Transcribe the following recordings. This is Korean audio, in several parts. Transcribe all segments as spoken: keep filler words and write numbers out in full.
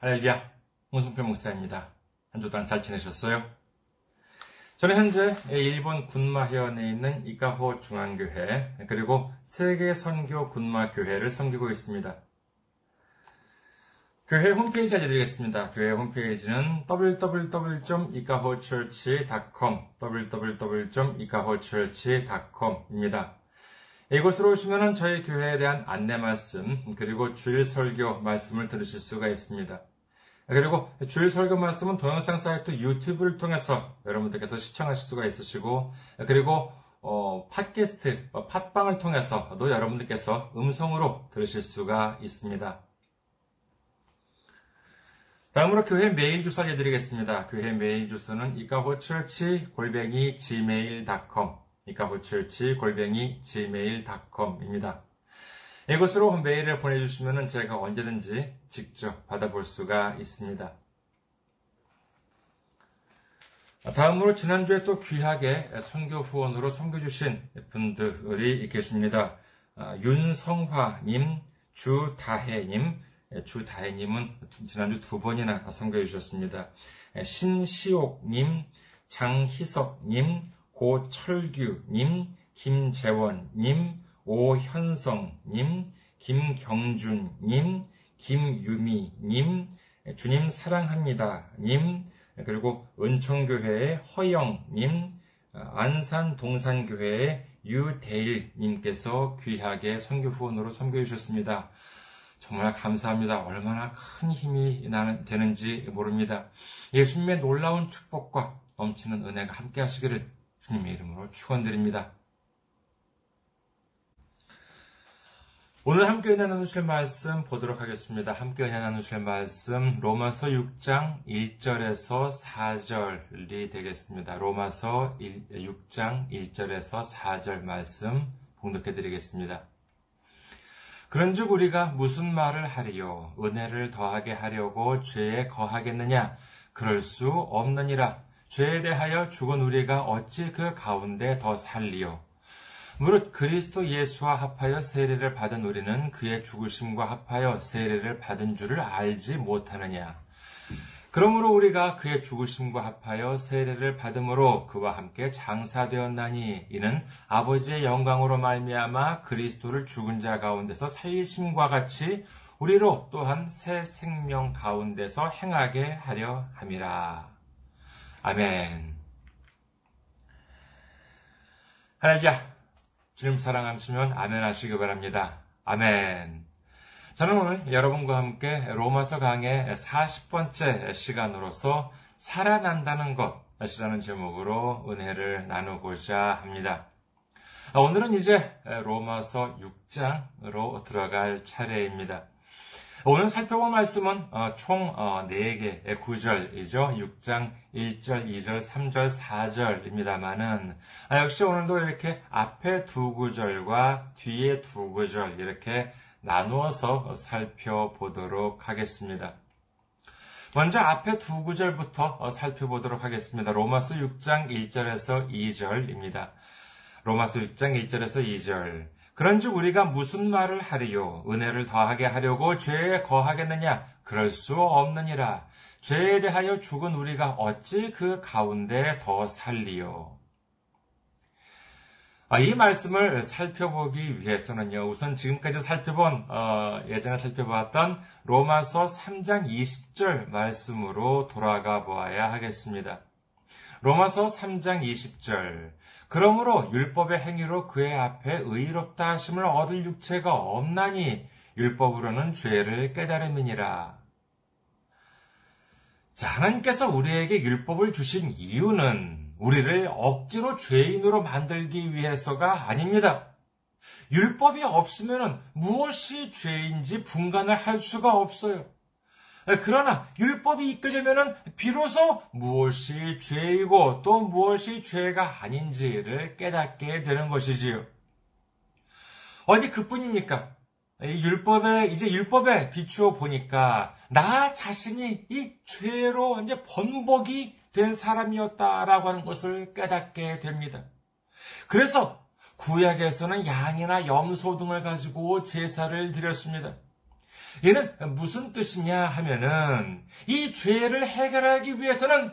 할렐루야, 홍성필 목사입니다. 한 주 동안 잘 지내셨어요? 저는 현재 일본 군마현에 있는 이카호 중앙교회 그리고 세계 선교 군마교회를 섬기고 있습니다. 교회 홈페이지 알려드리겠습니다. 교회 홈페이지는 더블유 더블유 더블유 점 아이카호처치 점 컴 더블유 더블유 더블유 점 아이카호처치 점 컴입니다. 이곳으로 오시면 저희 교회에 대한 안내 말씀, 그리고 주일 설교 말씀을 들으실 수가 있습니다. 그리고 주일 설교 말씀은 동영상 사이트 유튜브를 통해서 여러분들께서 시청하실 수가 있으시고, 그리고 어, 팟캐스트, 팟빵을 통해서도 여러분들께서 음성으로 들으실 수가 있습니다. 다음으로 교회 메일 주소 알려드리겠습니다. 교회 메일 주소는 아이카호처치 골뱅이 지메일 점 컴 아이카호처치 골뱅이 지메일 점 컴입니다. 이곳으로 메일을 보내주시면 제가 언제든지 직접 받아볼 수가 있습니다. 다음으로 지난주에 또 귀하게 선교 후원으로 섬겨주신 분들이 계십니다. 윤성화님, 주다혜님, 주다혜님은 지난주 두 번이나 섬겨주셨습니다. 신시옥님, 장희석님, 고철규님, 김재원님, 오현성님, 김경준님, 김유미님, 주님 사랑합니다님, 그리고 은총교회의 허영님, 안산 동산교회의 유대일님께서 귀하게 선교 후원으로 섬겨주셨습니다. 정말 감사합니다. 얼마나 큰 힘이 나는, 되는지 모릅니다. 예수님의 놀라운 축복과 넘치는 은혜가 함께 하시기를 주님의 이름으로 축원드립니다. 오늘 함께 은혜 나누실 말씀 보도록 하겠습니다. 함께 은혜 나누실 말씀 로마서 육 장 일 절에서 사 절이 되겠습니다. 로마서 육 장 일 절에서 사 절 말씀 봉독해 드리겠습니다. 그런즉 우리가 무슨 말을 하리요? 은혜를 더하게 하려고 죄에 거하겠느냐? 그럴 수 없느니라. 죄에 대하여 죽은 우리가 어찌 그 가운데 더 살리요? 무릇 그리스도 예수와 합하여 세례를 받은 우리는 그의 죽으심과 합하여 세례를 받은 줄을 알지 못하느냐? 그러므로 우리가 그의 죽으심과 합하여 세례를 받음으로 그와 함께 장사되었나니, 이는 아버지의 영광으로 말미암아 그리스도를 죽은 자 가운데서 살리심과 같이 우리로 또한 새 생명 가운데서 행하게 하려 함이라. 아멘. 할렐루야. 주님 사랑하시면 아멘 하시기 바랍니다. 아멘. 저는 오늘 여러분과 함께 로마서 강의 사십 번째 시간으로서 살아난다는 것이라는 제목으로 은혜를 나누고자 합니다. 오늘은 이제 로마서 육 장으로 들어갈 차례입니다. 오늘 살펴볼 말씀은 총 네 개의 구절이죠. 육 장 일 절, 이 절, 삼 절, 사 절입니다만은 역시 오늘도 이렇게 앞에 두 구절과 뒤에 두 구절 이렇게 나누어서 살펴보도록 하겠습니다. 먼저 앞에 두 구절부터 살펴보도록 하겠습니다. 로마서 육 장 일 절에서 이 절입니다. 로마서 육 장 일 절에서 이 절. 그런즉 우리가 무슨 말을 하리요? 은혜를 더하게 하려고 죄에 거하겠느냐? 그럴 수 없느니라. 죄에 대하여 죽은 우리가 어찌 그 가운데 더 살리요? 아, 이 말씀을 살펴보기 위해서는요, 우선 지금까지 살펴본, 어, 예전에 살펴보았던 로마서 삼 장 이십 절 말씀으로 돌아가 보아야 하겠습니다. 로마서 삼 장 이십 절. 그러므로 율법의 행위로 그의 앞에 의롭다 하심을 얻을 육체가 없나니 율법으로는 죄를 깨달음이니라. 자, 하나님께서 우리에게 율법을 주신 이유는 우리를 억지로 죄인으로 만들기 위해서가 아닙니다. 율법이 없으면 무엇이 죄인지 분간을 할 수가 없어요. 그러나 율법이 이끌려면은 비로소 무엇이 죄이고 또 무엇이 죄가 아닌지를 깨닫게 되는 것이지요. 어디 그뿐입니까? 율법에 이제 율법에 비추어 보니까 나 자신이 이 죄로 이제 번복이 된 사람이었다라고 하는 것을 깨닫게 됩니다. 그래서 구약에서는 양이나 염소 등을 가지고 제사를 드렸습니다. 얘는 무슨 뜻이냐 하면은 이 죄를 해결하기 위해서는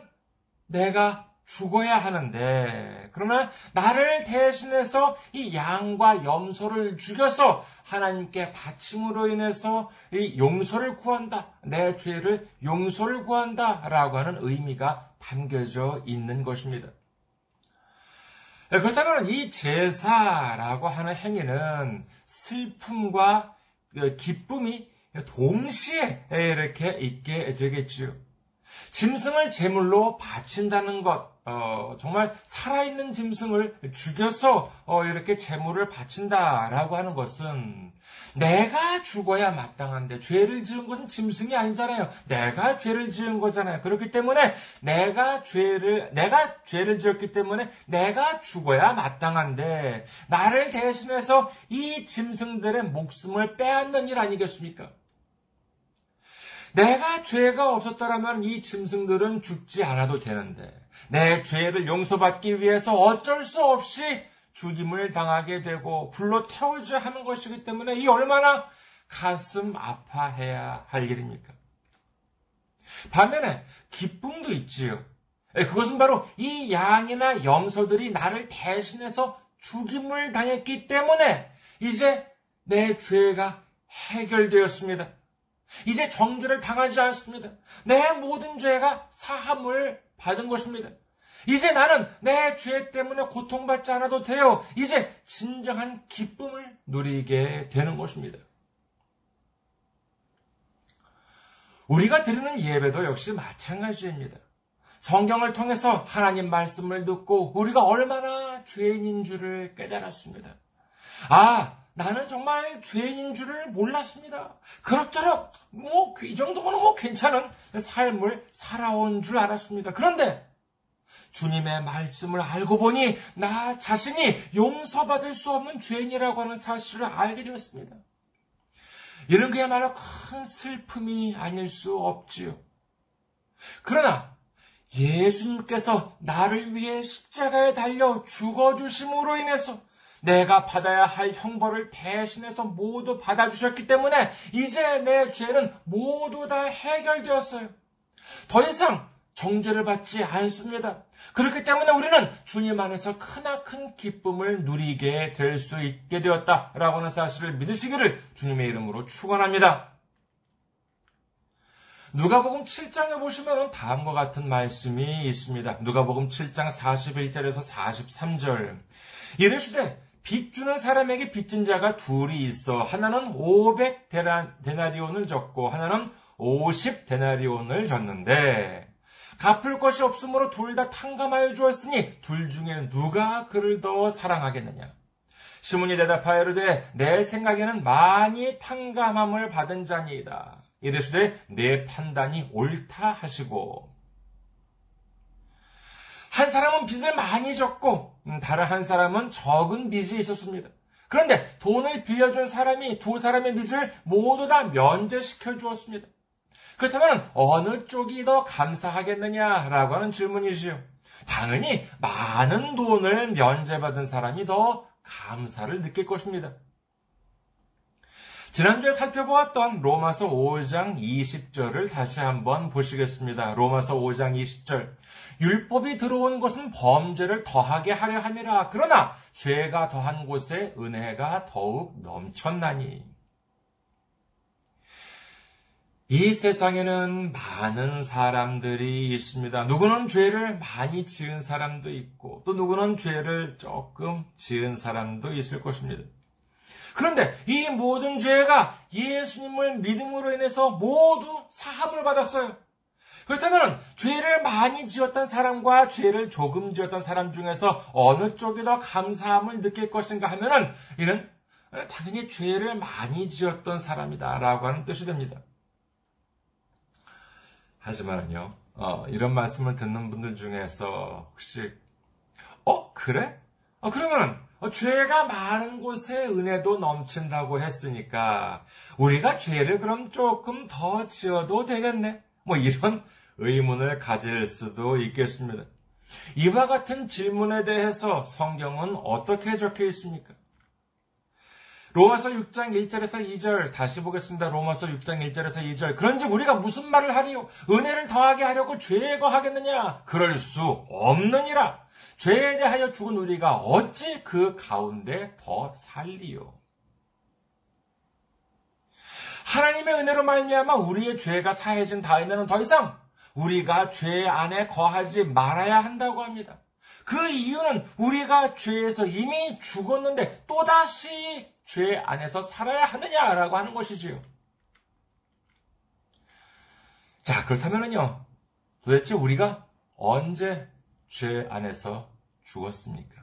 내가 죽어야 하는데, 그러나 나를 대신해서 이 양과 염소를 죽여서 하나님께 바침으로 인해서 이 용서를 구한다, 내 죄를 용서를 구한다 라고 하는 의미가 담겨져 있는 것입니다. 그렇다면 이 제사라고 하는 행위는 슬픔과 기쁨이 동시에 이렇게 있게 되겠지요. 짐승을 제물로 바친다는 것, 어, 정말 살아있는 짐승을 죽여서 어, 이렇게 제물을 바친다라고 하는 것은 내가 죽어야 마땅한데, 죄를 지은 것은 짐승이 아니잖아요. 내가 죄를 지은 거잖아요. 그렇기 때문에 내가 죄를, 내가 죄를 지었기 때문에 내가 죽어야 마땅한데, 나를 대신해서 이 짐승들의 목숨을 빼앗는 일 아니겠습니까? 내가 죄가 없었더라면 이 짐승들은 죽지 않아도 되는데, 내 죄를 용서받기 위해서 어쩔 수 없이 죽임을 당하게 되고 불로 태워줘야 하는 것이기 때문에 이 얼마나 가슴 아파해야 할 일입니까? 반면에 기쁨도 있지요. 그것은 바로 이 양이나 염소들이 나를 대신해서 죽임을 당했기 때문에 이제 내 죄가 해결되었습니다. 이제 정죄를 당하지 않습니다. 내 모든 죄가 사함을 받은 것입니다. 이제 나는 내 죄 때문에 고통받지 않아도 돼요. 이제 진정한 기쁨을 누리게 되는 것입니다. 우리가 드리는 예배도 역시 마찬가지입니다. 성경을 통해서 하나님 말씀을 듣고 우리가 얼마나 죄인인 줄을 깨달았습니다. 아! 나는 정말 죄인인 줄을 몰랐습니다. 그럭저럭 뭐 이 정도면 뭐 괜찮은 삶을 살아온 줄 알았습니다. 그런데 주님의 말씀을 알고 보니 나 자신이 용서받을 수 없는 죄인이라고 하는 사실을 알게 되었습니다. 이런 그야말로 큰 슬픔이 아닐 수 없지요. 그러나 예수님께서 나를 위해 십자가에 달려 죽어주심으로 인해서 내가 받아야 할 형벌을 대신해서 모두 받아주셨기 때문에 이제 내 죄는 모두 다 해결되었어요. 더 이상 정죄를 받지 않습니다. 그렇기 때문에 우리는 주님 안에서 크나큰 기쁨을 누리게 될 수 있게 되었다라고 하는 사실을 믿으시기를 주님의 이름으로 축원합니다. 누가복음 칠 장에 보시면 다음과 같은 말씀이 있습니다. 누가복음 칠 장 사십일 절에서 사십삼 절. 이르시되 빚 주는 사람에게 빚진 자가 둘이 있어 하나는 오백 데나리온을 졌고 하나는 오십 데나리온을 졌는데 갚을 것이 없으므로 둘 다 탕감하여 주었으니 둘 중에 누가 그를 더 사랑하겠느냐. 시몬이 대답하여 이르되 내 생각에는 많이 탕감함을 받은 자니이다. 이르시되 내 판단이 옳다 하시고, 한 사람은 빚을 많이 졌고 다른 한 사람은 적은 빚이 있었습니다. 그런데 돈을 빌려준 사람이 두 사람의 빚을 모두 다 면제시켜 주었습니다. 그렇다면 어느 쪽이 더 감사하겠느냐라고 하는 질문이지요. 당연히 많은 돈을 면제받은 사람이 더 감사를 느낄 것입니다. 지난주에 살펴보았던 로마서 오 장 이십 절을 다시 한번 보시겠습니다. 로마서 오 장 이십 절. 율법이 들어온 것은 범죄를 더하게 하려 함이라. 그러나 죄가 더한 곳에 은혜가 더욱 넘쳤나니. 이 세상에는 많은 사람들이 있습니다. 누구는 죄를 많이 지은 사람도 있고 또 누구는 죄를 조금 지은 사람도 있을 것입니다. 그런데 이 모든 죄가 예수님을 믿음으로 인해서 모두 사함을 받았어요. 그렇다면 죄를 많이 지었던 사람과 죄를 조금 지었던 사람 중에서 어느 쪽이 더 감사함을 느낄 것인가 하면은 이는 당연히 죄를 많이 지었던 사람이다 라고 하는 뜻이 됩니다. 하지만요, 어, 이런 말씀을 듣는 분들 중에서 혹시 어? 그래? 어, 그러면은 어, 죄가 많은 곳에 은혜도 넘친다고 했으니까 우리가 죄를 그럼 조금 더 지어도 되겠네? 뭐 이런 의문을 가질 수도 있겠습니다. 이와 같은 질문에 대해서 성경은 어떻게 적혀 있습니까? 로마서 육 장 일 절에서 이 절 다시 보겠습니다. 로마서 육 장 일 절에서 이 절. 그런즉 우리가 무슨 말을 하리요? 은혜를 더하게 하려고 죄에 거하겠느냐? 그럴 수 없느니라. 죄에 대하여 죽은 우리가 어찌 그 가운데 더 살리요? 하나님의 은혜로 말미암아 우리의 죄가 사해진 다음에는 더 이상 우리가 죄 안에 거하지 말아야 한다고 합니다. 그 이유는 우리가 죄에서 이미 죽었는데 또다시 죄 안에서 살아야 하느냐라고 하는 것이지요. 자, 그렇다면은요, 도대체 우리가 언제 죄 안에서 죽었습니까?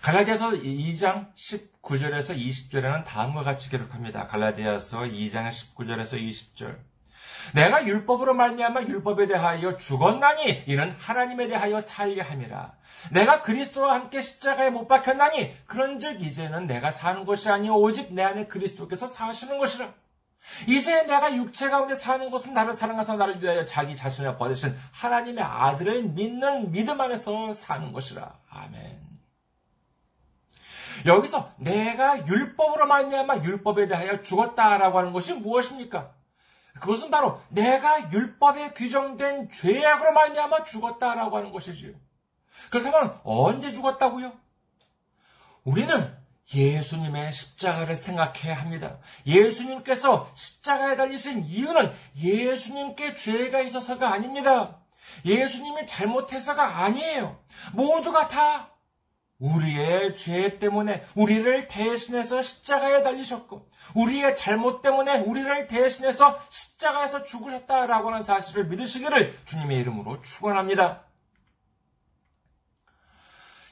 갈라디아서 이 장 십구 절에서 이십 절에는 다음과 같이 기록합니다. 갈라디아서 이 장 십구 절에서 이십 절. 내가 율법으로 말미암아 율법에 대하여 죽었나니 이는 하나님에 대하여 살게 함이라. 내가 그리스도와 함께 십자가에 못 박혔나니 그런즉 이제는 내가 사는 것이 아니오 오직 내 안에 그리스도께서 사시는 것이라. 이제 내가 육체 가운데 사는 것은 나를 사랑하사 나를 위하여 자기 자신을 버리신 하나님의 아들을 믿는 믿음 안에서 사는 것이라. 아멘. 여기서 내가 율법으로 말미암아 율법에 대하여 죽었다라고 하는 것이 무엇입니까? 그것은 바로 내가 율법에 규정된 죄악으로 말미암아 죽었다라고 하는 것이지요. 그렇다면 언제 죽었다고요? 우리는 예수님의 십자가를 생각해야 합니다. 예수님께서 십자가에 달리신 이유는 예수님께 죄가 있어서가 아닙니다. 예수님이 잘못해서가 아니에요. 모두가 다 우리의 죄 때문에 우리를 대신해서 십자가에 달리셨고 우리의 잘못 때문에 우리를 대신해서 십자가에서 죽으셨다라고 하는 사실을 믿으시기를 주님의 이름으로 축원합니다.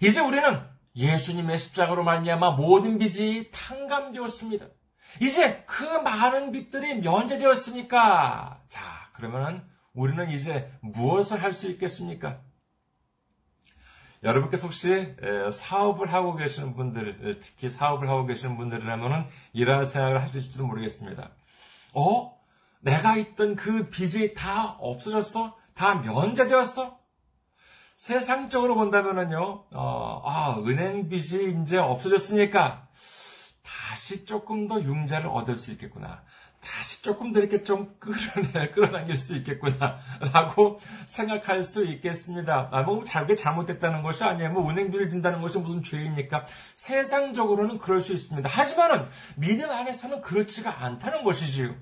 이제 우리는 예수님의 십자가로 말미암아 모든 빚이 탕감되었습니다. 이제 그 많은 빚들이 면제되었으니까 자, 그러면은 우리는 이제 무엇을 할 수 있겠습니까? 여러분께서 혹시 사업을 하고 계시는 분들, 특히 사업을 하고 계시는 분들이라면은 이러한 생각을 하실지도 모르겠습니다. 어? 내가 있던 그 빚이 다 없어졌어? 다 면제되었어? 세상적으로 본다면은요, 어, 아, 은행 빚이 이제 없어졌으니까 다시 조금 더 융자를 얻을 수 있겠구나. 다시 조금 더 이렇게 좀 끌어내, 끌어당길 수 있겠구나라고 생각할 수 있겠습니다. 아, 뭐 잘게 잘못됐다는 것이 아니에요. 뭐 은행비를 진다는 것이 무슨 죄입니까? 세상적으로는 그럴 수 있습니다. 하지만은 믿음 안에서는 그렇지가 않다는 것이지요.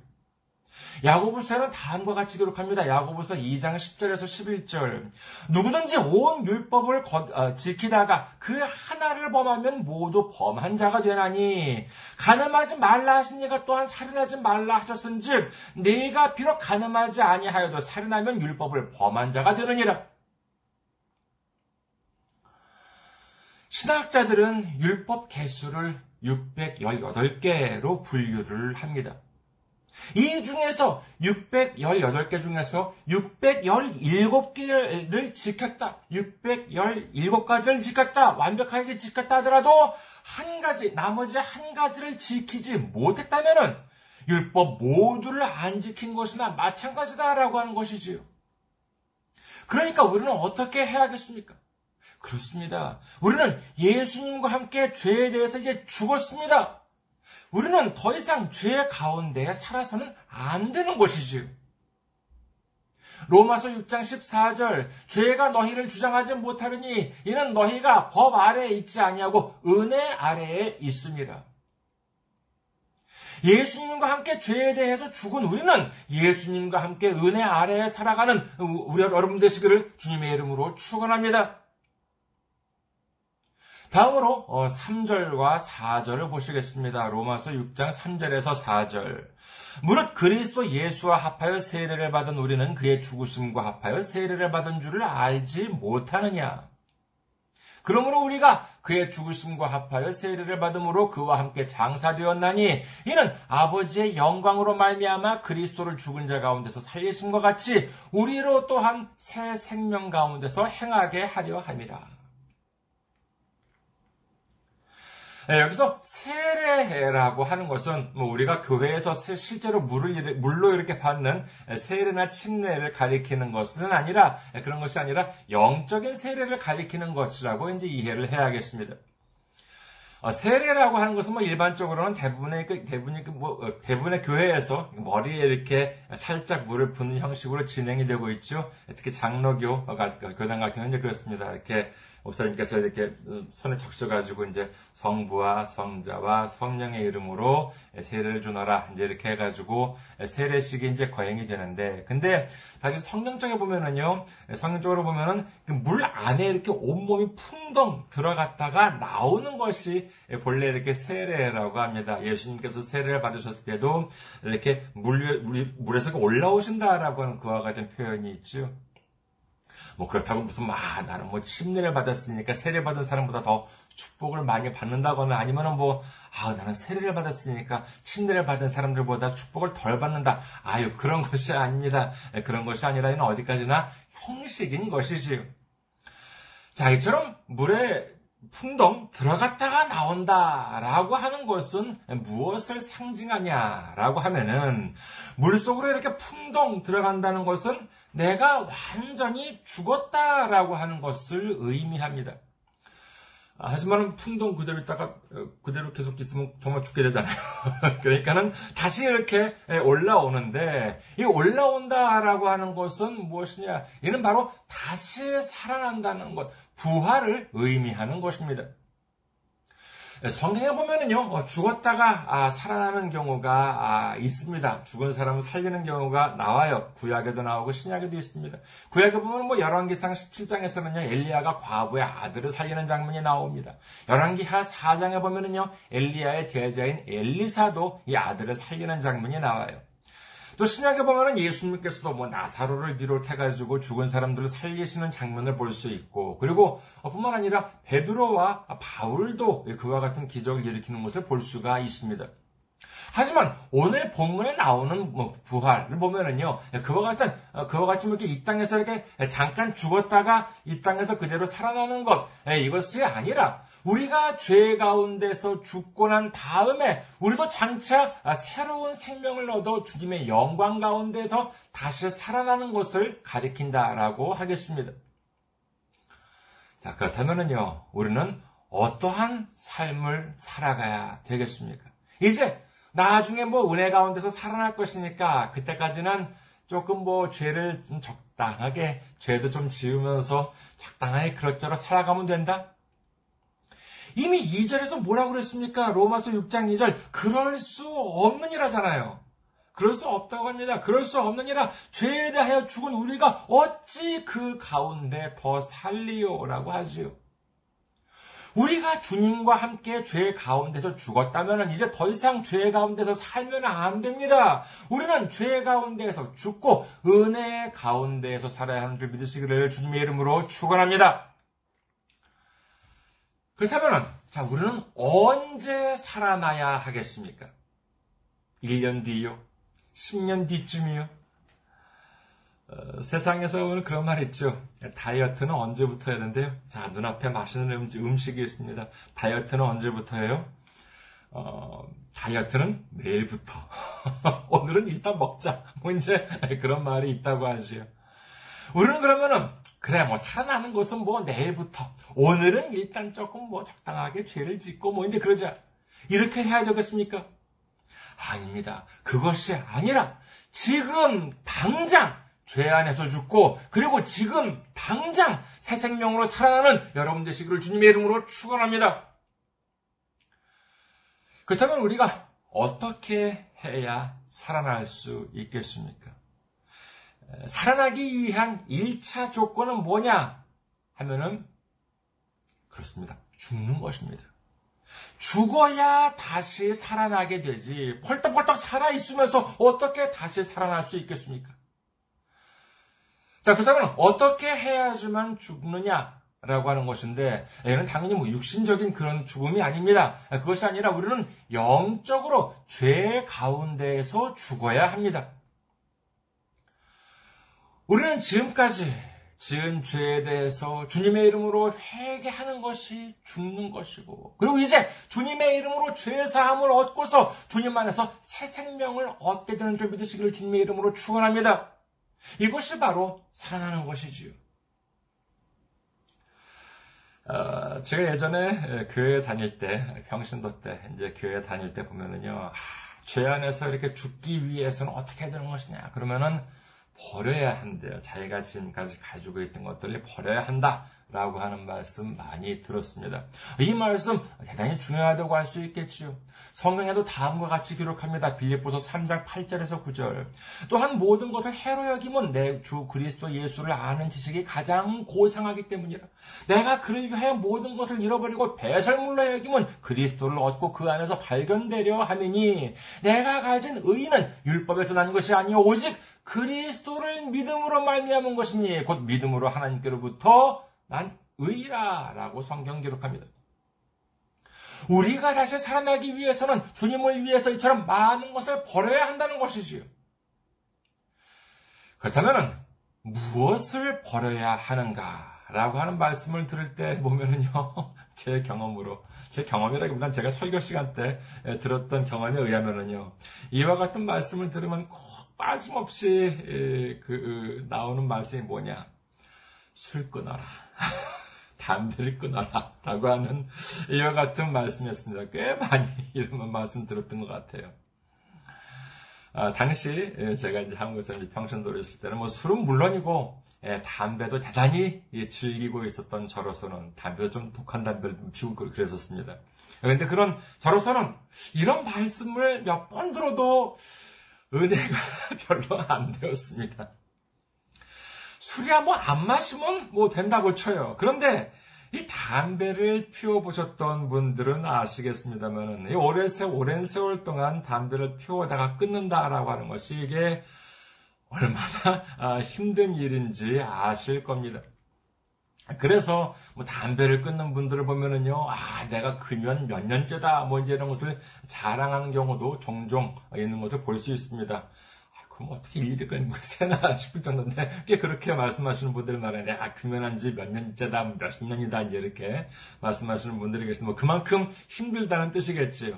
야고보서는 다음과 같이 기록합니다. 야고보서 이 장 십 절에서 십일 절. 누구든지 온 율법을 거, 어, 지키다가 그 하나를 범하면 모두 범한 자가 되나니 간음하지 말라 하신 이가 또한 살인하지 말라 하셨은즉 네가 비록 간음하지 아니하여도 살인하면 율법을 범한 자가 되느니라. 신학자들은 율법 개수를 육백십팔 개로 분류를 합니다. 이 중에서 육백십팔 개 중에서 육백십칠 개를 지켰다, 육백십칠 가지를 지켰다, 완벽하게 지켰다 하더라도 한 가지, 나머지 한 가지를 지키지 못했다면은 율법 모두를 안 지킨 것이나 마찬가지다라고 하는 것이지요. 그러니까 우리는 어떻게 해야겠습니까? 그렇습니다. 우리는 예수님과 함께 죄에 대해서 이제 죽었습니다. 우리는 더 이상 죄 가운데 살아서는 안 되는 것이지요. 로마서 육 장 십사 절. 죄가 너희를 주장하지 못하리니 이는 너희가 법 아래에 있지 아니하고 은혜 아래에 있음이라. 예수님과 함께 죄에 대해서 죽은 우리는 예수님과 함께 은혜 아래에 살아가는 우리 여러분 되시기를 주님의 이름으로 축원합니다. 다음으로 삼 절과 사 절을 보시겠습니다. 로마서 육 장 삼 절에서 사 절. 무릇 그리스도 예수와 합하여 세례를 받은 우리는 그의 죽으심과 합하여 세례를 받은 줄을 알지 못하느냐. 그러므로 우리가 그의 죽으심과 합하여 세례를 받음으로 그와 함께 장사되었나니 이는 아버지의 영광으로 말미암아 그리스도를 죽은 자 가운데서 살리심과 같이 우리로 또한 새 생명 가운데서 행하게 하려 함이라. 네, 여기서 세례라고 하는 것은 뭐 우리가 교회에서 실제로 물을, 물로 이렇게 받는 세례나 침례를 가리키는 것은 아니라 그런 것이 아니라 영적인 세례를 가리키는 것이라고 이제 이해를 해야겠습니다. 세례라고 하는 것은 뭐 일반적으로는 대부분의 대부분의 뭐 대부분의 교회에서 머리에 이렇게 살짝 물을 붓는 형식으로 진행이 되고 있죠. 특히 장로교 교단 같은 경우는 그렇습니다. 이렇게 목사님께서 이렇게 손에 적셔가지고 이제 성부와 성자와 성령의 이름으로 세례를 주너라 이제 이렇게 해가지고 세례식이 이제 거행이 되는데, 근데 다시 성경적으로 보면은요, 성경적으로 보면은 물 안에 이렇게 온몸이 풍덩 들어갔다가 나오는 것이 본래 이렇게 세례라고 합니다. 예수님께서 세례를 받으셨을 때도 이렇게 물, 물 물에서 올라오신다라고 하는 그와 같은 표현이 있죠. 뭐 그렇다고 무슨 막 아, 나는 뭐 침례를 받았으니까 세례 받은 사람보다 더 축복을 많이 받는다거나, 아니면은 뭐 아 나는 세례를 받았으니까 침례를 받은 사람들보다 축복을 덜 받는다. 아유 그런 것이 아닙니다. 그런 것이 아니라 이는 어디까지나 형식인 것이지요. 자, 이처럼 물에 풍덩 들어갔다가 나온다라고 하는 것은 무엇을 상징하냐라고 하면은, 물속으로 이렇게 풍덩 들어간다는 것은 내가 완전히 죽었다라고 하는 것을 의미합니다. 하지만 풍덩 그대로 있다가 그대로 계속 있으면 정말 죽게 되잖아요. 그러니까는 다시 이렇게 올라오는데, 이 올라온다라고 하는 것은 무엇이냐? 이는 바로 다시 살아난다는 것, 부활을 의미하는 것입니다. 성경에 보면은요, 죽었다가 아, 살아나는 경우가 아, 있습니다. 죽은 사람을 살리는 경우가 나와요. 구약에도 나오고 신약에도 있습니다. 구약에 보면 뭐 열왕기상 십칠 장에서는요, 엘리야가 과부의 아들을 살리는 장면이 나옵니다. 열왕기하 사 장에 보면은요, 엘리야의 제자인 엘리사도 이 아들을 살리는 장면이 나와요. 또 신약에 보면은 예수님께서도 뭐 나사로를 비롯해가지고 죽은 사람들을 살리시는 장면을 볼 수 있고, 그리고 뿐만 아니라 베드로와 바울도 그와 같은 기적을 일으키는 것을 볼 수가 있습니다. 하지만 오늘 본문에 나오는 뭐 부활을 보면은요, 그와 같은 그와 같이 이렇게 이 땅에서 이렇게 잠깐 죽었다가 이 땅에서 그대로 살아나는 것, 이것이 아니라 우리가 죄 가운데서 죽고 난 다음에 우리도 장차 새로운 생명을 얻어 주님의 영광 가운데서 다시 살아나는 것을 가리킨다라고 하겠습니다. 자, 그렇다면은요, 우리는 어떠한 삶을 살아가야 되겠습니까? 이제 나중에 뭐 은혜 가운데서 살아날 것이니까 그때까지는 조금 뭐 죄를 좀 적당하게, 죄도 좀 지으면서 적당하게 그럭저럭 살아가면 된다? 이미 이 절에서 뭐라고 그랬습니까? 로마서 육 장 이 절, 그럴 수 없느니라잖아요. 그럴 수 없다고 합니다. 그럴 수 없느니라, 죄에 대하여 죽은 우리가 어찌 그 가운데 더 살리요라고 하지요. 우리가 주님과 함께 죄 가운데서 죽었다면 이제 더 이상 죄 가운데서 살면 안 됩니다. 우리는 죄 가운데서 죽고 은혜 가운데서 살아야 하는 줄 믿으시기를 주님의 이름으로 축원합니다. 그렇다면, 자, 우리는 언제 살아나야 하겠습니까? 일 년 뒤요? 십 년 뒤쯤이요? 어, 세상에서 오늘 그런 말 있죠. 다이어트는 언제부터 해야 된대요? 자, 눈앞에 맛있는 음식, 음식이 있습니다. 다이어트는 언제부터 해요? 어, 다이어트는 내일부터. 오늘은 일단 먹자. 뭐 이제 그런 말이 있다고 하지요. 우리는 그러면은, 그래, 뭐, 살아나는 것은 뭐, 내일부터. 오늘은 일단 조금 뭐, 적당하게 죄를 짓고, 뭐, 이제 그러자. 이렇게 해야 되겠습니까? 아닙니다. 그것이 아니라, 지금, 당장, 죄 안에서 죽고, 그리고 지금, 당장, 새 생명으로 살아나는 여러분 되시기를 주님의 이름으로 축원합니다. 그렇다면 우리가 어떻게 해야 살아날 수 있겠습니까? 살아나기 위한 일 차 조건은 뭐냐 하면은, 그렇습니다. 죽는 것입니다. 죽어야 다시 살아나게 되지, 펄떡펄떡 살아있으면서 어떻게 다시 살아날 수 있겠습니까? 자, 그렇다면 어떻게 해야지만 죽느냐라고 하는 것인데, 얘는 당연히 뭐 육신적인 그런 죽음이 아닙니다. 그것이 아니라 우리는 영적으로 죄 가운데에서 죽어야 합니다. 우리는 지금까지 지은 죄에 대해서 주님의 이름으로 회개하는 것이 죽는 것이고, 그리고 이제 주님의 이름으로 죄사함을 얻고서 주님 안에서 새 생명을 얻게 되는 줄 믿으시기를 주님의 이름으로 축원합니다. 이것이 바로 살아나는 것이지요. 어, 제가 예전에 교회 다닐 때, 병신도 때, 이제 교회 다닐 때 보면은요, 아, 죄 안에서 이렇게 죽기 위해서는 어떻게 해야 되는 것이냐. 그러면은, 버려야 한대요. 자기가 지금까지 가지고 있던 것들을 버려야 한다라고 하는 말씀 많이 들었습니다. 이 말씀 대단히 중요하다고 할 수 있겠지요. 성경에도 다음과 같이 기록합니다. 빌립보서 삼 장 팔 절에서 구 절. 또한 모든 것을 해로 여김은 내 주 그리스도 예수를 아는 지식이 가장 고상하기 때문이라. 내가 그를 위하여 모든 것을 잃어버리고 배설물로 여김은 그리스도를 얻고 그 안에서 발견되려 하미니 내가 가진 의는 율법에서 난 것이 아니요 오직 그리스도를 믿음으로 말미암은 것이니 곧 믿음으로 하나님께로부터 난 의라 라고 성경 기록합니다. 우리가 다시 살아나기 위해서는 주님을 위해서 이처럼 많은 것을 버려야 한다는 것이지요. 그렇다면 무엇을 버려야 하는가 라고 하는 말씀을 들을 때 보면은요. 제 경험으로, 제 경험이라기보단 제가 설교 시간 때 들었던 경험에 의하면은요. 이와 같은 말씀을 들으면 빠짐없이 그 나오는 말씀이 뭐냐? 술 끊어라, 담배를 끊어라 라고 하는 이와 같은 말씀이었습니다. 꽤 많이 이런 말씀 들었던 것 같아요. 아, 당시 제가 이제 한국에서 이제 평천도로 있을 때는 뭐 술은 물론이고 예, 담배도 대단히 즐기고 있었던 저로서는 담배도 좀 독한 담배를 피우고 그랬었습니다. 그런데 그런 저로서는 이런 말씀을 몇 번 들어도 은혜가 별로 안 되었습니다. 술이야 뭐 안 마시면 뭐 된다고 쳐요. 그런데 이 담배를 피워보셨던 분들은 아시겠습니다만은 이 오랜 세월, 오랜 세월 동안 담배를 피워다가 끊는다라고 하는 것이 이게 얼마나 힘든 일인지 아실 겁니다. 그래서 뭐 담배를 끊는 분들을 보면은요, 아 내가 금연 몇 년째다 뭐 이제 이런 것을 자랑하는 경우도 종종 있는 것을 볼 수 있습니다. 아, 그럼 어떻게 일일까지 뭐 세나 싶을 정도인데 꽤 그렇게 말씀하시는 분들 말에 내가 금연한 지 몇 년째다, 몇십 년이다 이제 이렇게 말씀하시는 분들이 계신 뭐 그만큼 힘들다는 뜻이겠지요.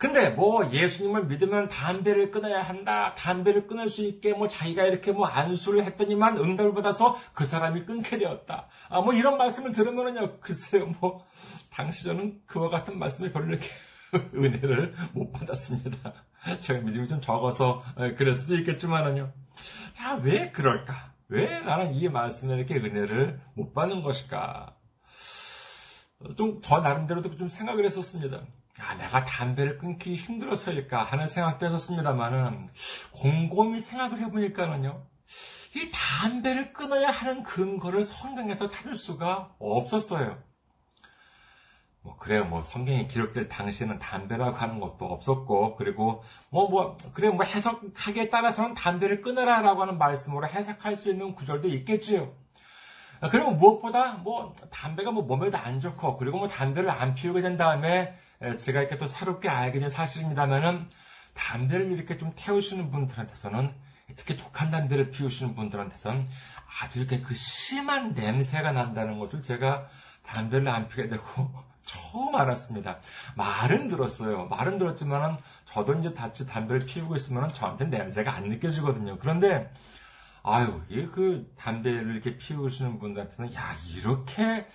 근데 뭐 예수님을 믿으면 담배를 끊어야 한다. 담배를 끊을 수 있게 뭐 자기가 이렇게 뭐 안수를 했더니만 응답을 받아서 그 사람이 끊게 되었다. 아 뭐 이런 말씀을 들으면은요 글쎄요 뭐 당시 저는 그와 같은 말씀을 별로 이렇게 은혜를 못 받았습니다. 제가 믿음이 좀 적어서 그럴 수도 있겠지만은요. 자, 왜 그럴까? 왜 나는 이 말씀에 이렇게 은혜를 못 받는 것일까? 좀 저 나름대로도 좀 생각을 했었습니다. 아, 내가 담배를 끊기 힘들어서일까 하는 생각도 했었습니다만은, 곰곰이 생각을 해보니까는요, 이 담배를 끊어야 하는 근거를 성경에서 찾을 수가 없었어요. 뭐, 그래요. 뭐, 성경이 기록될 당시에는 담배라고 하는 것도 없었고, 그리고, 뭐, 뭐, 그래, 뭐, 해석하기에 따라서는 담배를 끊으라라고 하는 말씀으로 해석할 수 있는 구절도 있겠지요. 그리고 무엇보다, 뭐, 담배가 뭐 몸에도 안 좋고, 그리고 뭐 담배를 안 피우게 된 다음에, 제가 이렇게 또 새롭게 알게 된 사실입니다만은, 담배를 이렇게 좀 태우시는 분들한테서는, 특히 독한 담배를 피우시는 분들한테서는 아주 이렇게 그 심한 냄새가 난다는 것을 제가 담배를 안 피게 되고, 처음 알았습니다. 말은 들었어요. 말은 들었지만은, 저도 이제 같이 담배를 피우고 있으면은 저한테는 냄새가 안 느껴지거든요. 그런데, 아유, 이 그 담배를 이렇게 피우시는 분들한테는 야 이렇게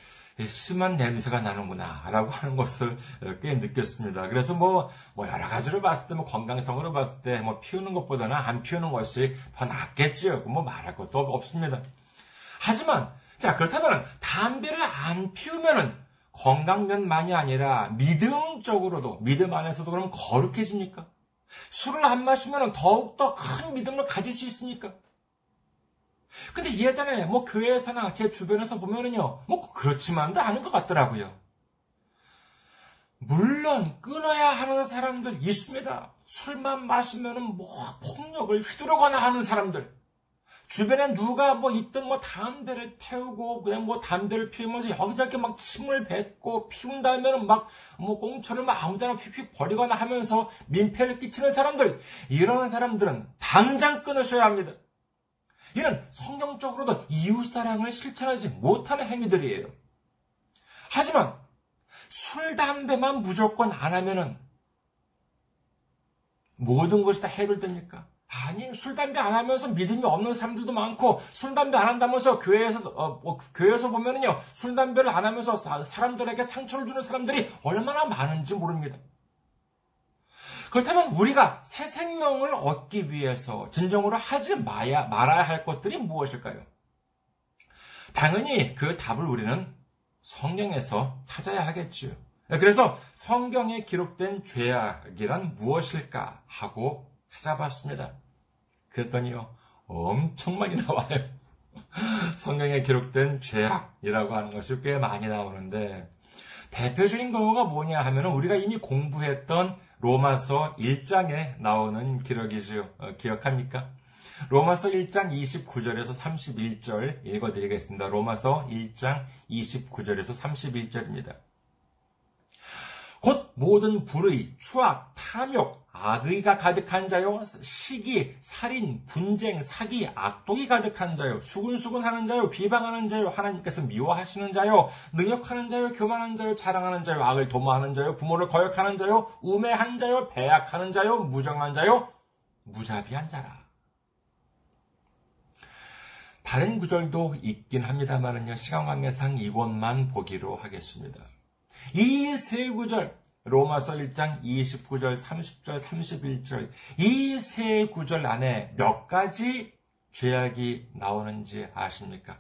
심한 냄새가 나는구나라고 하는 것을 꽤 느꼈습니다. 그래서 뭐 뭐 여러 가지로 봤을 때 뭐 건강성으로 봤을 때 뭐 피우는 것보다는 안 피우는 것이 더 낫겠지요. 뭐 말할 것도 없습니다. 하지만 자 그렇다면 담배를 안 피우면은 건강면만이 아니라 믿음적으로도 믿음 안에서도 그럼 거룩해집니까? 술을 안 마시면은 더욱 더 큰 믿음을 가질 수 있습니까? 근데 예전에 뭐 교회에서나 제 주변에서 보면은요, 뭐 그렇지만도 않은 것 같더라고요. 물론 끊어야 하는 사람들 있습니다. 술만 마시면은 뭐 폭력을 휘두르거나 하는 사람들. 주변에 누가 뭐 있든 뭐 담배를 태우고 그냥 뭐 담배를 피우면서 여기저기 막 침을 뱉고 피운 다음에는 막 뭐 꽁초를 막 아무데나 휙휙 버리거나 하면서 민폐를 끼치는 사람들. 이런 사람들은 당장 끊으셔야 합니다. 이는 성경적으로도 이웃사랑을 실천하지 못하는 행위들이에요. 하지만 술, 담배만 무조건 안 하면은 모든 것이 다 해를 듭니까? 아니, 술, 담배 안 하면서 믿음이 없는 사람들도 많고, 술, 담배 안 한다면서 교회에서, 어, 뭐, 교회에서 보면은요, 술, 담배를 안 하면서 사람들에게 상처를 주는 사람들이 얼마나 많은지 모릅니다. 그렇다면 우리가 새 생명을 얻기 위해서 진정으로 하지 마야, 말아야 할 것들이 무엇일까요? 당연히 그 답을 우리는 성경에서 찾아야 하겠지요. 그래서 성경에 기록된 죄악이란 무엇일까 하고 찾아봤습니다. 그랬더니요, 엄청 많이 나와요. 성경에 기록된 죄악이라고 하는 것이 꽤 많이 나오는데, 대표적인 경우가 뭐냐 하면 우리가 이미 공부했던 로마서 일 장에 나오는 기록이지요. 기억합니까? 로마서 일 장 이십구 절에서 삼십일 절 읽어드리겠습니다. 로마서 일 장 이십구 절에서 삼십일 절입니다. 곧 모든 불의, 추악, 탐욕, 악의가 가득한 자요, 시기, 살인, 분쟁, 사기, 악독이 가득한 자요, 수군수군하는 자요, 비방하는 자요, 하나님께서 미워하시는 자요, 능욕하는 자요, 교만한 자요, 자랑하는 자요, 악을 도모하는 자요, 부모를 거역하는 자요, 우매한 자요, 배약하는 자요, 무정한 자요, 무자비한 자라. 다른 구절도 있긴 합니다만은요, 시간 관계상 이것만 보기로 하겠습니다. 이 세 구절, 로마서 일 장 이십구 절, 삼십 절, 삼십일 절, 이 세 구절 안에 몇 가지 죄악이 나오는지 아십니까?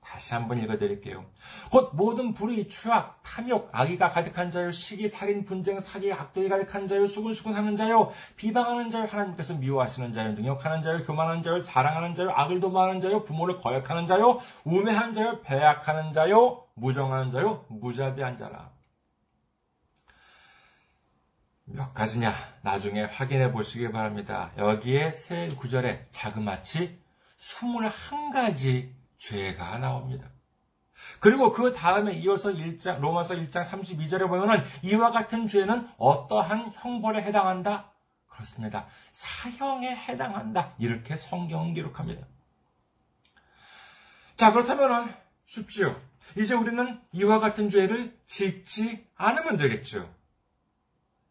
다시 한번 읽어드릴게요. 곧 모든 불의, 추악, 탐욕, 악의가 가득한 자요, 시기, 살인, 분쟁, 사기, 악독이 가득한 자요, 수군수군하는 자요, 비방하는 자요, 하나님께서 미워하시는 자요, 능욕하는 자요, 교만한 자요, 자랑하는 자요, 악을 도모하는 자요, 부모를 거역하는 자요, 우매한 자요, 배약하는 자요, 무정하는 자요, 무자비한 자라. 몇 가지냐? 나중에 확인해 보시기 바랍니다. 여기에 세 구절에 자그마치 이십일 가지 죄가 나옵니다. 그리고 그 다음에 이어서 일 장, 로마서 일 장 삼십이 절에 보면은 이와 같은 죄는 어떠한 형벌에 해당한다? 그렇습니다. 사형에 해당한다. 이렇게 성경은 기록합니다. 자, 그렇다면은 쉽지요. 이제 우리는 이와 같은 죄를 짓지 않으면 되겠죠.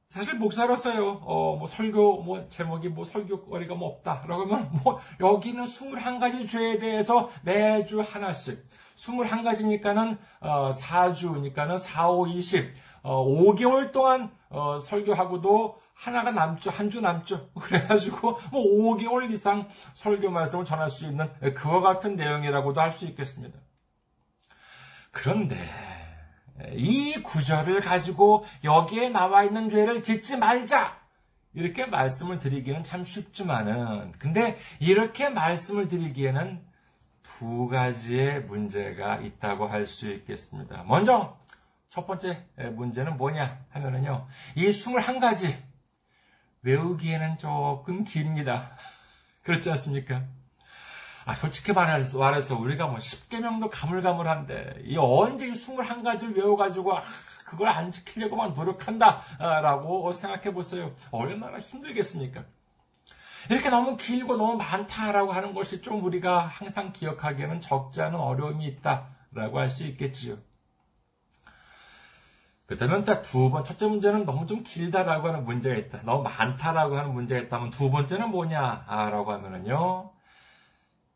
사실 목사로서요, 어, 뭐 설교, 뭐 제목이 뭐 설교거리가 뭐 없다. 그러면 뭐 여기는 이십일 가지 죄에 대해서 매주 하나씩. 이십일 가지니까는, 어, 사 주니까는 사, 오, 이십. 어, 오 개월 동안, 어, 설교하고도 하나가 남죠. 한 주 남죠. 그래가지고 뭐 오 개월 이상 설교 말씀을 전할 수 있는 그와 같은 내용이라고도 할 수 있겠습니다. 그런데, 이 구절을 가지고 여기에 나와 있는 죄를 짓지 말자! 이렇게 말씀을 드리기는 참 쉽지만은, 근데 이렇게 말씀을 드리기에는 두 가지의 문제가 있다고 할 수 있겠습니다. 먼저, 첫 번째 문제는 뭐냐 하면은요, 이 이십일 가지, 외우기에는 조금 깁니다. 그렇지 않습니까? 아, 솔직히 말해서, 말해서 우리가 뭐 십 계명도 가물가물한데, 이 언제 이십일 가지를 외워가지고, 아, 그걸 안 지키려고만 노력한다, 라고 생각해 보세요. 얼마나 힘들겠습니까? 이렇게 너무 길고 너무 많다라고 하는 것이 좀 우리가 항상 기억하기에는 적지 않은 어려움이 있다라고 할 수 있겠지요. 그렇다면 딱 두 번, 첫째 문제는 너무 좀 길다라고 하는 문제가 있다. 너무 많다라고 하는 문제가 있다면 두 번째는 뭐냐라고 하면은요,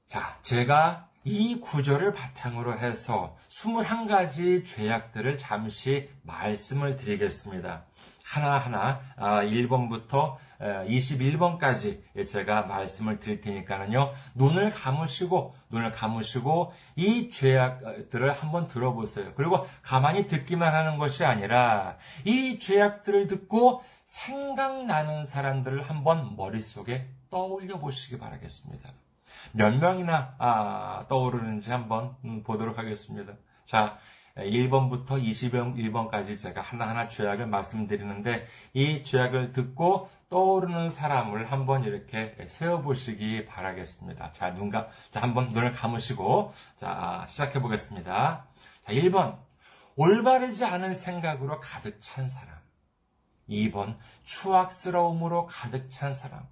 자, 제가 이 구절을 바탕으로 해서 이십일 가지 죄악들을 잠시 말씀을 드리겠습니다. 하나하나 일 번부터 이십일 번까지 제가 말씀을 드릴 테니까는요. 눈을 감으시고, 눈을 감으시고 이 죄악들을 한번 들어보세요. 그리고 가만히 듣기만 하는 것이 아니라 이 죄악들을 듣고 생각나는 사람들을 한번 머릿속에 떠올려 보시기 바라겠습니다. 몇 명이나 아, 떠오르는지 한번 보도록 하겠습니다. 자, 일 번부터 이십일 번까지 제가 하나하나 죄악을 말씀드리는데 이 죄악을 듣고 떠오르는 사람을 한번 이렇게 세어보시기 바라겠습니다. 자, 눈 감, 자, 한번 눈을 감으시고 자, 시작해 보겠습니다. 자, 일 번, 올바르지 않은 생각으로 가득 찬 사람. 이 번, 추악스러움으로 가득 찬 사람.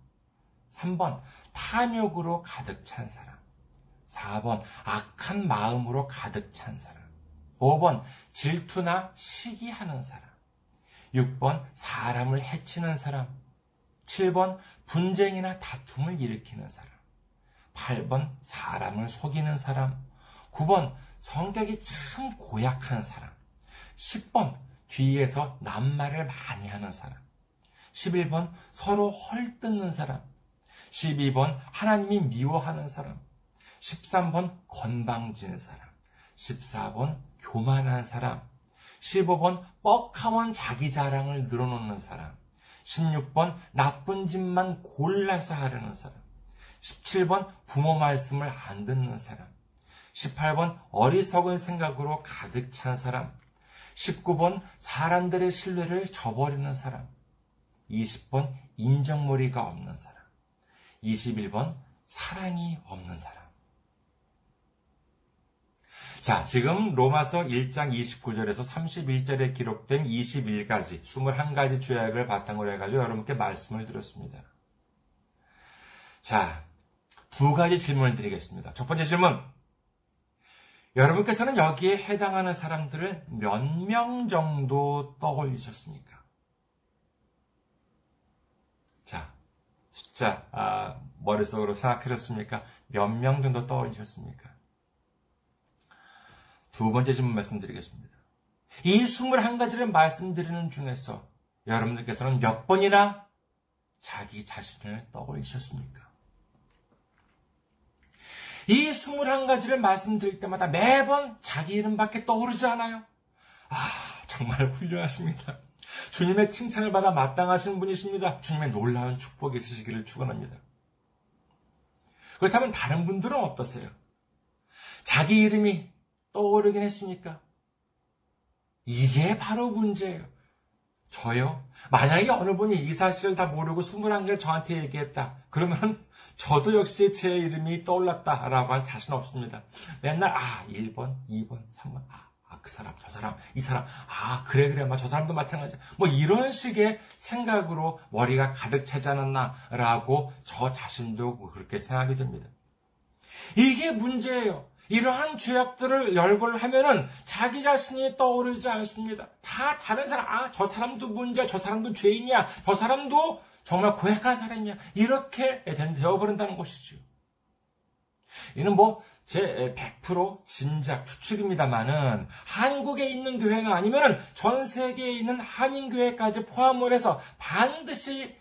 삼 번, 탐욕으로 가득 찬 사람. 사 번, 악한 마음으로 가득 찬 사람. 오 번, 질투나 시기하는 사람. 육 번, 사람을 해치는 사람. 칠 번 분쟁이나 다툼을 일으키는 사람, 팔 번 사람을 속이는 사람, 구 번 성격이 참 고약한 사람, 십 번 뒤에서 남말을 많이 하는 사람, 십일 번 서로 헐뜯는 사람, 십이 번 하나님이 미워하는 사람, 십삼 번 건방진 사람, 십사 번 교만한 사람, 십오 번 뻑하면 자기 자랑을 늘어놓는 사람, 십육 번 나쁜 짓만 골라서 하려는 사람, 십칠 번 부모 말씀을 안 듣는 사람, 십팔 번 어리석은 생각으로 가득 찬 사람, 십구 번 사람들의 신뢰를 저버리는 사람, 이십 번 인정머리가 없는 사람, 이십일 번 사랑이 없는 사람. 자, 지금 로마서 일 장 이십구 절에서 삼십일 절에 기록된 이십일 가지, 이십일 가지 죄악을 바탕으로 해가지고 여러분께 말씀을 드렸습니다. 자, 두 가지 질문을 드리겠습니다. 첫 번째 질문. 여러분께서는 여기에 해당하는 사람들을 몇 명 정도 떠올리셨습니까? 자, 숫자, 아, 머릿속으로 생각하셨습니까? 몇 명 정도 떠올리셨습니까? 두 번째 질문 말씀드리겠습니다. 이 이십일 가지를 말씀드리는 중에서 여러분들께서는 몇 번이나 자기 자신을 떠올리셨습니까? 이 이십일 가지를 말씀드릴 때마다 매번 자기 이름밖에 떠오르지 않아요? 아, 정말 훌륭하십니다. 주님의 칭찬을 받아 마땅하신 분이십니다. 주님의 놀라운 축복이 있으시기를 축원합니다. 그렇다면 다른 분들은 어떠세요? 자기 이름이 떠오르긴 했습니까? 이게 바로 문제예요. 저요? 만약에 어느 분이 이 사실을 다 모르고 이십일 개를 저한테 얘기했다. 그러면 저도 역시 제 이름이 떠올랐다라고 할 자신 없습니다. 맨날 아, 일 번, 이 번, 삼 번, 아, 아, 그 사람, 저 사람, 이 사람, 아, 그래, 그래, 막 저 사람도 마찬가지야. 뭐 이런 식의 생각으로 머리가 가득 차지 않았나라고 저 자신도 그렇게 생각이 됩니다. 이게 문제예요. 이러한 죄악들을 열거하면은 자기 자신이 떠오르지 않습니다. 다 다른 사람, 아, 저 사람도 문제야, 저 사람도 죄인이야, 저 사람도 정말 고약한 사람이야. 이렇게 되어버린다는 것이죠. 이는 뭐, 제 백 퍼센트 짐작, 추측입니다만은 한국에 있는 교회가 아니면은 전 세계에 있는 한인교회까지 포함을 해서 반드시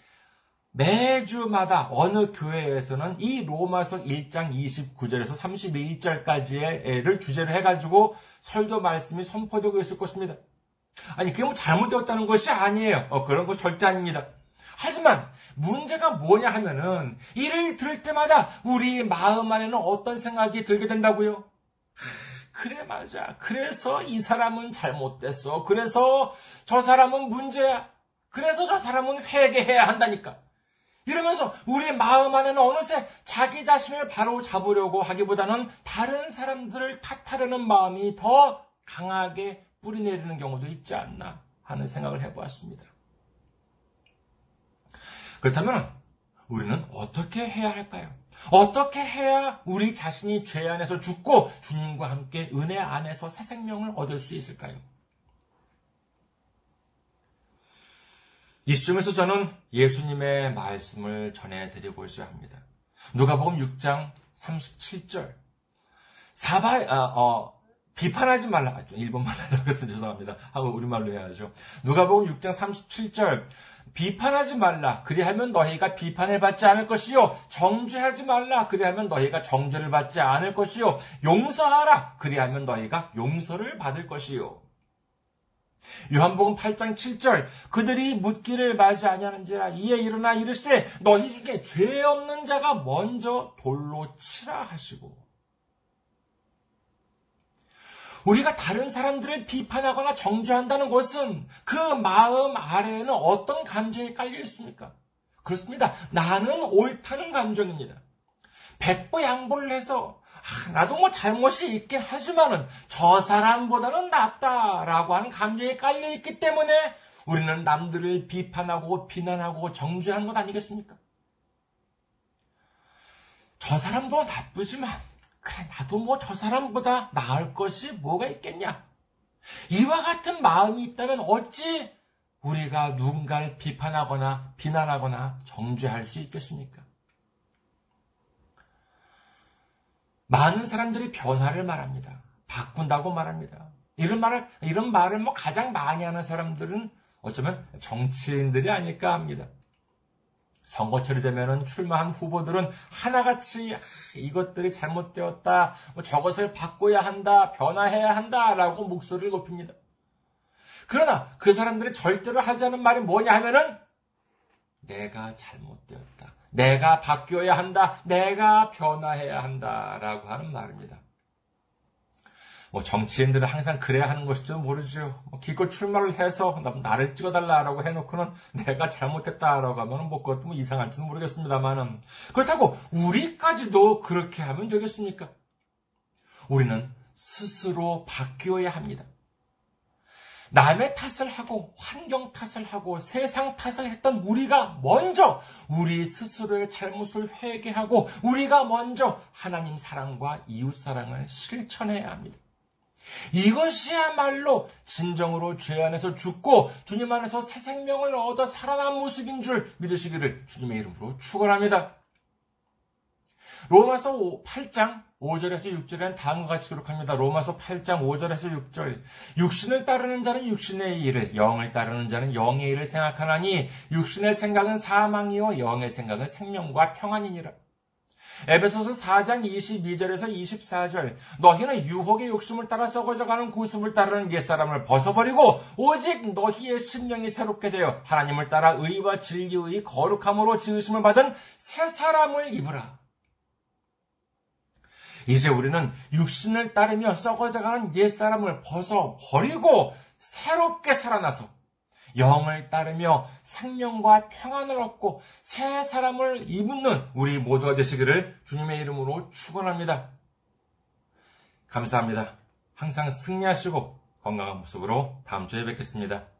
매주마다 어느 교회에서는 이 로마서 일 장 이십구 절에서 삼십이 절까지를 주제로 해가지고 설교 말씀이 선포되고 있을 것입니다. 아니, 그게 뭐 잘못되었다는 것이 아니에요. 어, 그런 거 절대 아닙니다. 하지만 문제가 뭐냐 하면은 이를 들을 때마다 우리 마음 안에는 어떤 생각이 들게 된다고요? 그래, 맞아. 그래서 이 사람은 잘못됐어. 그래서 저 사람은 문제야. 그래서 저 사람은 회개해야 한다니까. 이러면서 우리의 마음 안에는 어느새 자기 자신을 바로 잡으려고 하기보다는 다른 사람들을 탓하려는 마음이 더 강하게 뿌리내리는 경우도 있지 않나 하는 생각을 해보았습니다. 그렇다면 우리는 어떻게 해야 할까요? 어떻게 해야 우리 자신이 죄 안에서 죽고 주님과 함께 은혜 안에서 새 생명을 얻을 수 있을까요? 이 시점에서 저는 예수님의 말씀을 전해드리고자 합니다. 누가복음 육 장 삼십칠 절. 사바, 아, 어, 비판하지 말라. 일본말 하려고 해서 죄송합니다. 하고 우리말로 해야죠. 누가복음 육 장 삼십칠 절. 비판하지 말라. 그리하면 너희가 비판을 받지 않을 것이요. 정죄하지 말라. 그리하면 너희가 정죄를 받지 않을 것이요. 용서하라. 그리하면 너희가 용서를 받을 것이요. 요한복음 팔 장 칠 절. 그들이 묻기를 맞이 아니하는지라 이에 일어나 이르시되 너희 중에 죄 없는 자가 먼저 돌로 치라 하시고. 우리가 다른 사람들을 비판하거나 정죄한다는 것은 그 마음 아래에는 어떤 감정이 깔려 있습니까? 그렇습니다. 나는 옳다는 감정입니다. 백보 양보를 해서 아, 나도 뭐 잘못이 있긴 하지만은 저 사람보다는 낫다라고 하는 감정에 깔려있기 때문에 우리는 남들을 비판하고 비난하고 정죄하는 것 아니겠습니까? 저 사람도 나쁘지만 그래 나도 뭐 저 사람보다 나을 것이 뭐가 있겠냐? 이와 같은 마음이 있다면 어찌 우리가 누군가를 비판하거나 비난하거나 정죄할 수 있겠습니까? 많은 사람들이 변화를 말합니다. 바꾼다고 말합니다. 이런 말을, 이런 말을 뭐 가장 많이 하는 사람들은 어쩌면 정치인들이 아닐까 합니다. 선거철이 되면은 출마한 후보들은 하나같이 아, 이것들이 잘못되었다, 뭐 저것을 바꿔야 한다, 변화해야 한다라고 목소리를 높입니다. 그러나 그 사람들이 절대로 하자는 말이 뭐냐 하면은 내가 잘못되었다, 내가 바뀌어야 한다, 내가 변화해야 한다라고 하는 말입니다. 뭐 정치인들은 항상 그래야 하는 것일지도 모르죠. 기껏 출마를 해서 나를 찍어달라고 해놓고는 내가 잘못했다라고 하면 뭐 그것도 뭐 이상할지는 모르겠습니다만은 그렇다고 우리까지도 그렇게 하면 되겠습니까? 우리는 스스로 바뀌어야 합니다. 남의 탓을 하고 환경 탓을 하고 세상 탓을 했던 우리가 먼저 우리 스스로의 잘못을 회개하고 우리가 먼저 하나님 사랑과 이웃 사랑을 실천해야 합니다. 이것이야말로 진정으로 죄 안에서 죽고 주님 안에서 새 생명을 얻어 살아난 모습인 줄 믿으시기를 주님의 이름으로 축원합니다. 로마서 팔 장 오 절에서 육 절에는 다음과 같이 기록합니다. 로마서 팔 장 오 절에서 육 절. 육신을 따르는 자는 육신의 일을, 영을 따르는 자는 영의 일을 생각하나니 육신의 생각은 사망이요 영의 생각은 생명과 평안이니라. 에베소서 사 장 이십이 절에서 이십사 절. 너희는 유혹의 욕심을 따라 썩어져가는 구습을 따르는 옛사람을 벗어버리고 오직 너희의 심령이 새롭게 되어 하나님을 따라 의와 진리의 거룩함으로 지으심을 받은 새 사람을 입으라. 이제 우리는 육신을 따르며 썩어져가는 옛사람을 벗어버리고 새롭게 살아나서 영을 따르며 생명과 평안을 얻고 새 사람을 입는 우리 모두가 되시기를 주님의 이름으로 축원합니다. 감사합니다. 항상 승리하시고 건강한 모습으로 다음 주에 뵙겠습니다.